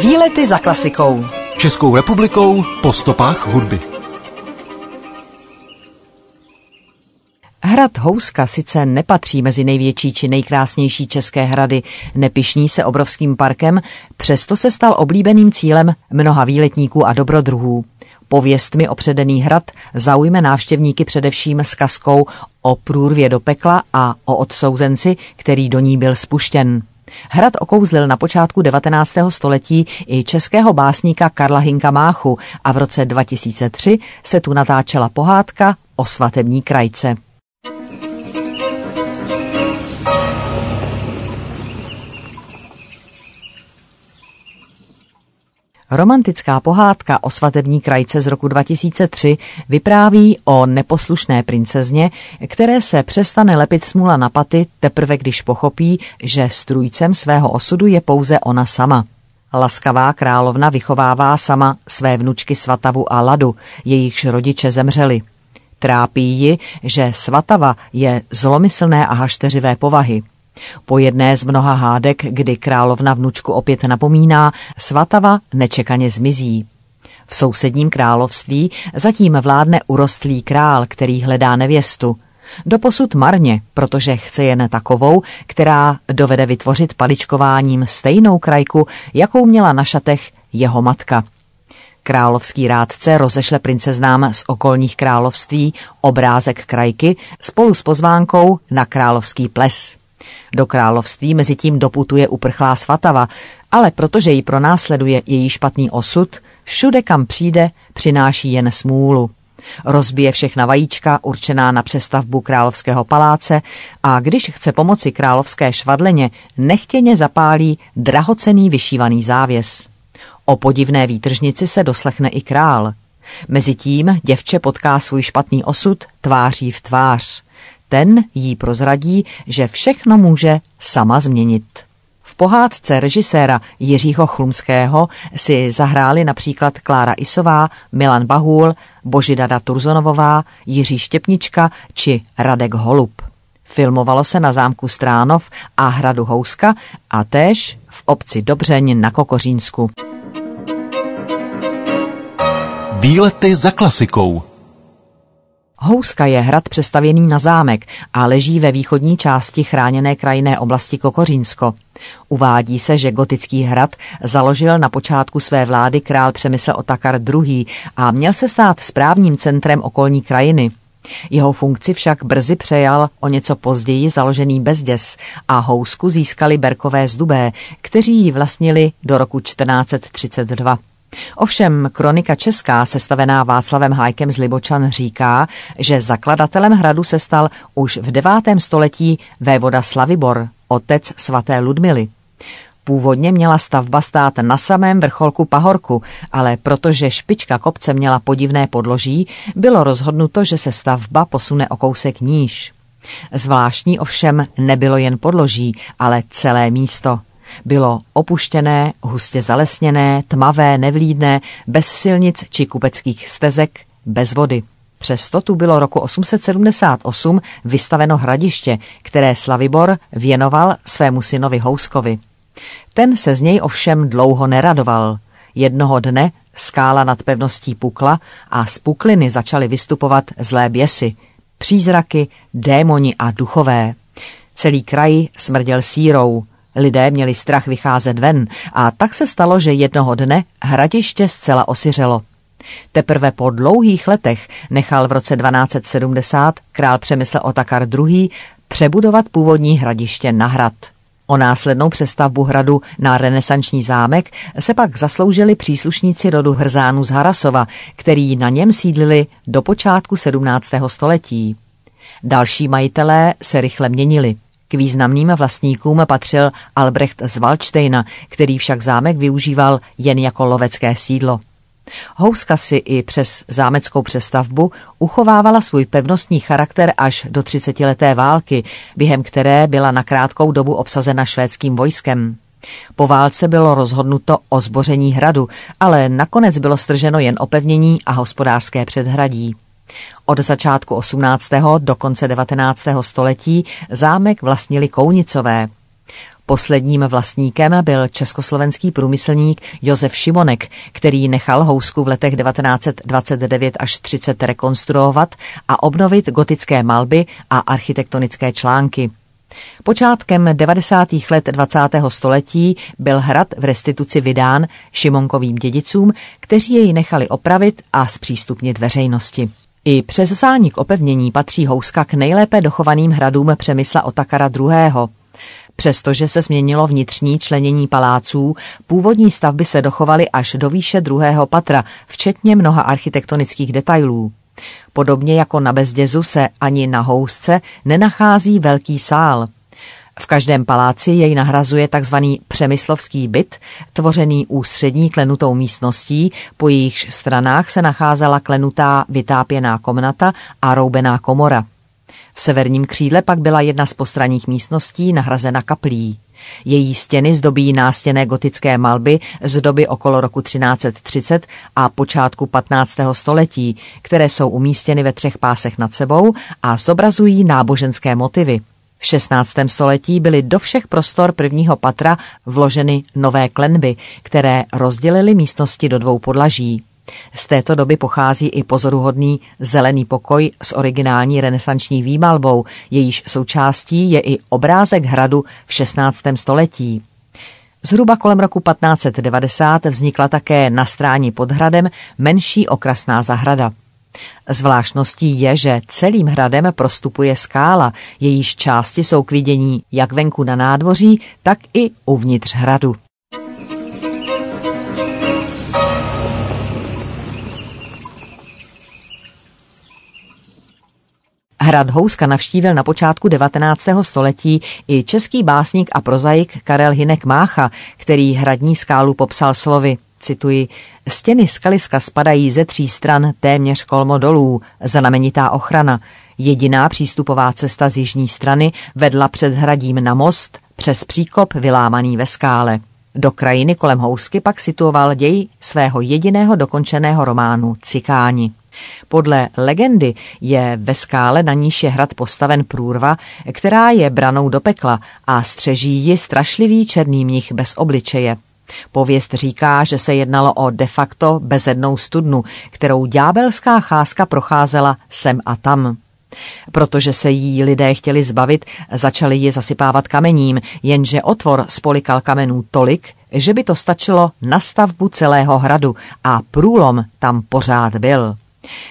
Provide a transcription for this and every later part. Výlety za klasikou. Českou republikou po stopách hudby. Hrad Houska sice nepatří mezi největší či nejkrásnější české hrady, nepišní se obrovským parkem, přesto se stal oblíbeným cílem mnoha výletníků a dobrodruhů. Pověstmi opředený hrad zaujme návštěvníky především s kaskou o průrvě do pekla a o odsouzenci, který do ní byl spuštěn. Hrad okouzlil na počátku 19. století i českého básníka Karla Hynka Máchu a v roce 2003 se tu natáčela pohádka o svatební krajce. Romantická pohádka o svatební krajce z roku 2003 vypráví o neposlušné princezně, které se přestane lepit smůla na paty teprve když pochopí, že strůjcem svého osudu je pouze ona sama. Laskavá královna vychovává sama své vnučky Svatavu a Ladu, jejichž rodiče zemřeli. Trápí ji, že Svatava je zlomyslné a hašteřivé povahy. Po jedné z mnoha hádek, kdy královna vnučku opět napomíná, Svatava nečekaně zmizí. V sousedním království zatím vládne urostlý král, který hledá nevěstu. Doposud marně, protože chce jen takovou, která dovede vytvořit paličkováním stejnou krajku, jakou měla na šatech jeho matka. Královský rádce rozešle princeznám z okolních království obrázek krajky spolu s pozvánkou na královský ples. Do království mezitím doputuje uprchlá Svatava, ale protože ji pronásleduje její špatný osud, všude kam přijde, přináší jen smůlu. Rozbije všechna vajíčka určená na přestavbu královského paláce a když chce pomoci královské švadleně, nechtěně zapálí drahocenný vyšívaný závěs. O podivné výtržnici se doslechne i král. Mezitím děvče potká svůj špatný osud tváří v tvář. Ten jí prozradí, že všechno může sama změnit. V pohádce režiséra Jiřího Chlumského si zahráli například Klára Isová, Milan Bahůl, Božidara Turzonovová, Jiří Štěpnička či Radek Holub. Filmovalo se na zámku Stránov a hradu Houska a též v obci Dobřeň na Kokořínsku. Výlety za klasikou. Houska je hrad přestavěný na zámek a leží ve východní části chráněné krajinné oblasti Kokořínsko. Uvádí se, že gotický hrad založil na počátku své vlády král Přemysl Otakar II. A měl se stát správním centrem okolní krajiny. Jeho funkci však brzy přejal o něco později založený Bezděz a Housku získali Berkové z Dubé, kteří ji vlastnili do roku 1432. Ovšem kronika česká, sestavená Václavem Hájkem z Libočan, říká, že zakladatelem hradu se stal už v 9. století vévoda Slavibor, otec svaté Ludmily. Původně měla stavba stát na samém vrcholku pahorku, ale protože špička kopce měla podivné podloží, bylo rozhodnuto, že se stavba posune o kousek níž. Zvláštní ovšem nebylo jen podloží, ale celé místo. Bylo opuštěné, hustě zalesněné, tmavé, nevlídné, bez silnic či kupeckých stezek, bez vody. Přesto tu bylo roku 878 vystaveno hradiště, které Slavibor věnoval svému synovi Houskovi. Ten se z něj ovšem dlouho neradoval. Jednoho dne skála nad pevností pukla a z pukliny začaly vystupovat zlé běsy, přízraky, démoni a duchové. Celý kraj smrděl sírou. Lidé měli strach vycházet ven a tak se stalo, že jednoho dne hradiště zcela osiřelo. Teprve po dlouhých letech nechal v roce 1270 král Přemysl Otakar II. Přebudovat původní hradiště na hrad. O následnou přestavbu hradu na renesanční zámek se pak zasloužili příslušníci rodu Hrzánů z Harasova, který na něm sídlili do počátku 17. století. Další majitelé se rychle měnili. K významným vlastníkům patřil Albrecht z Waldsteina, který však zámek využíval jen jako lovecké sídlo. Houska si i přes zámeckou přestavbu uchovávala svůj pevnostní charakter až do 30leté války, během které byla na krátkou dobu obsazena švédským vojskem. Po válce bylo rozhodnuto o zboření hradu, ale nakonec bylo strženo jen opevnění a hospodářské předhradí. Od začátku 18. do konce 19. století zámek vlastnili Kounicové. Po Posledním vlastníkem byl československý průmyslník Josef Šimonek, který nechal housku v letech 1929 až 30 rekonstruovat a obnovit gotické malby a architektonické články. Počátkem 90. let 20. století byl hrad v restituci vydán Šimonkovým dědicům, kteří jej nechali opravit a zpřístupnit veřejnosti. I přes zánik opevnění patří Houska k nejlépe dochovaným hradům Přemysla Otakara II. Přestože se změnilo vnitřní členění paláců, původní stavby se dochovaly až do výše druhého patra, včetně mnoha architektonických detailů. Podobně jako na Bezdězu se ani na Housce nenachází velký sál. V každém paláci jej nahrazuje tzv. Přemyslovský byt, tvořený ústřední klenutou místností, po jejichž stranách se nacházela klenutá vytápěná komnata a roubená komora. V severním křídle pak byla jedna z postranních místností nahrazena kaplí. Její stěny zdobí nástěnné gotické malby z doby okolo roku 1330 a počátku 15. století, které jsou umístěny ve třech pásech nad sebou a zobrazují náboženské motivy. V 16. století byly do všech prostor prvního patra vloženy nové klenby, které rozdělily místnosti do dvou podlaží. Z této doby pochází i pozoruhodný zelený pokoj s originální renesanční výmalbou, jejíž součástí je i obrázek hradu v 16. století. Zhruba kolem roku 1590 vznikla také na stráni pod hradem menší okrasná zahrada. Zvláštností je, že celým hradem prostupuje skála, jejíž části jsou k vidění jak venku na nádvoří, tak i uvnitř hradu. Hrad Houska navštívil na počátku 19. století i český básník a prozaik Karel Hynek Mácha, který hradní skálu popsal slovy, cituji, stěny skaliska spadají ze tří stran téměř kolmo dolů, znamenitá ochrana. Jediná přístupová cesta z jižní strany vedla před hradím na most přes příkop vylámaný ve skále. Do krajiny kolem Housky pak situoval děj svého jediného dokončeného románu Cikáni. Podle legendy je ve skále, na níž je hrad postaven, průrva, která je branou do pekla a střeží ji strašlivý černý mnich bez obličeje. Pověst říká, že se jednalo o de facto bezednou studnu, kterou ďábelská cházka procházela sem a tam. Protože se jí lidé chtěli zbavit, začali ji zasypávat kamením, jenže otvor spolikal kamenů tolik, že by to stačilo na stavbu celého hradu a průlom tam pořád byl.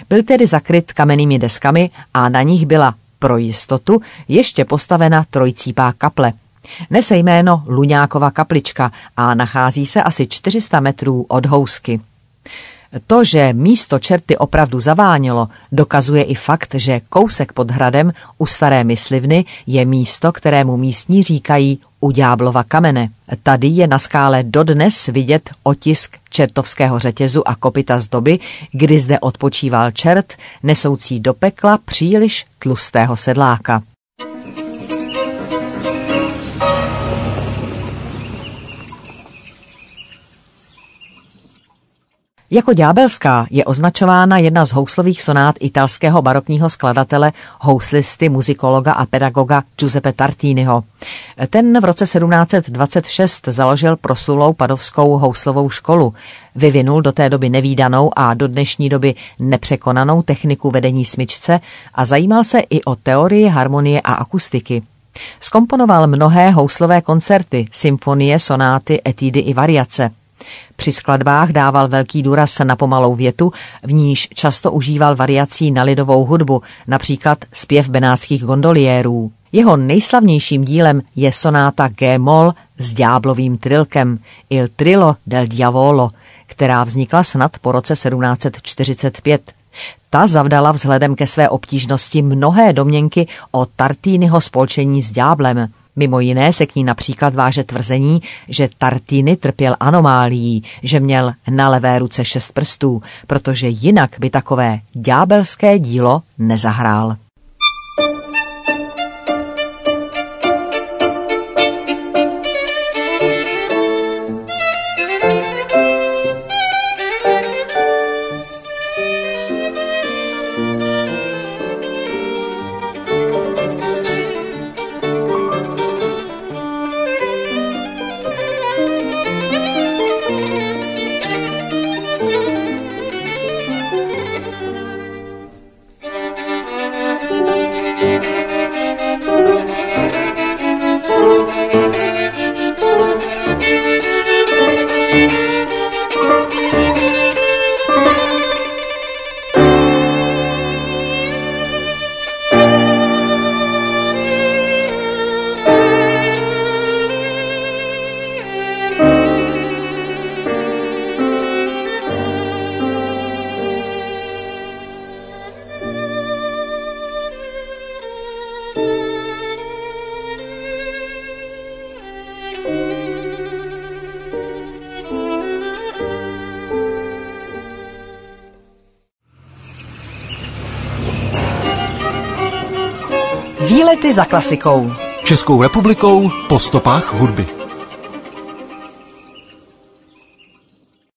Byl tedy zakryt kamennými deskami a na nich byla pro jistotu ještě postavena trojcípá kaple. Nese jméno Lunákova kaplička a nachází se asi 400 metrů od Housky. To, že místo čerty opravdu zavánělo, dokazuje i fakt, že kousek pod hradem u staré myslivny je místo, kterému místní říkají u ďáblova kamene. Tady je na skále dodnes vidět otisk čertovského řetězu a kopyta z doby, kdy zde odpočíval čert, nesoucí do pekla příliš tlustého sedláka. Jako ďábelská je označována jedna z houslových sonát italského barokního skladatele, houslisty, muzikologa a pedagoga Giuseppe Tartiniho. Ten v roce 1726 založil proslulou padovskou houslovou školu. Vyvinul do té doby nevídanou a do dnešní doby nepřekonanou techniku vedení smyčce a zajímal se i o teorii harmonie a akustiky. Zkomponoval mnohé houslové koncerty, symfonie, sonáty, etídy i variace. Při skladbách dával velký důraz na pomalou větu, v níž často užíval variací na lidovou hudbu, například zpěv benátských gondoliérů. Jeho nejslavnějším dílem je sonáta G-moll s ďáblovým trilkem Il Trillo del Diavolo, která vznikla snad po roce 1745. Ta zavdala vzhledem ke své obtížnosti mnohé domněnky o Tartiniho spolčení s ďáblem. Mimo jiné se k ní například váže tvrzení, že Tartini trpěl anomálií, že měl na levé ruce 6 prstů, protože jinak by takové ďábelské dílo nezahrál. Aktivity za klasikou. Českou republikou po stopách hudby.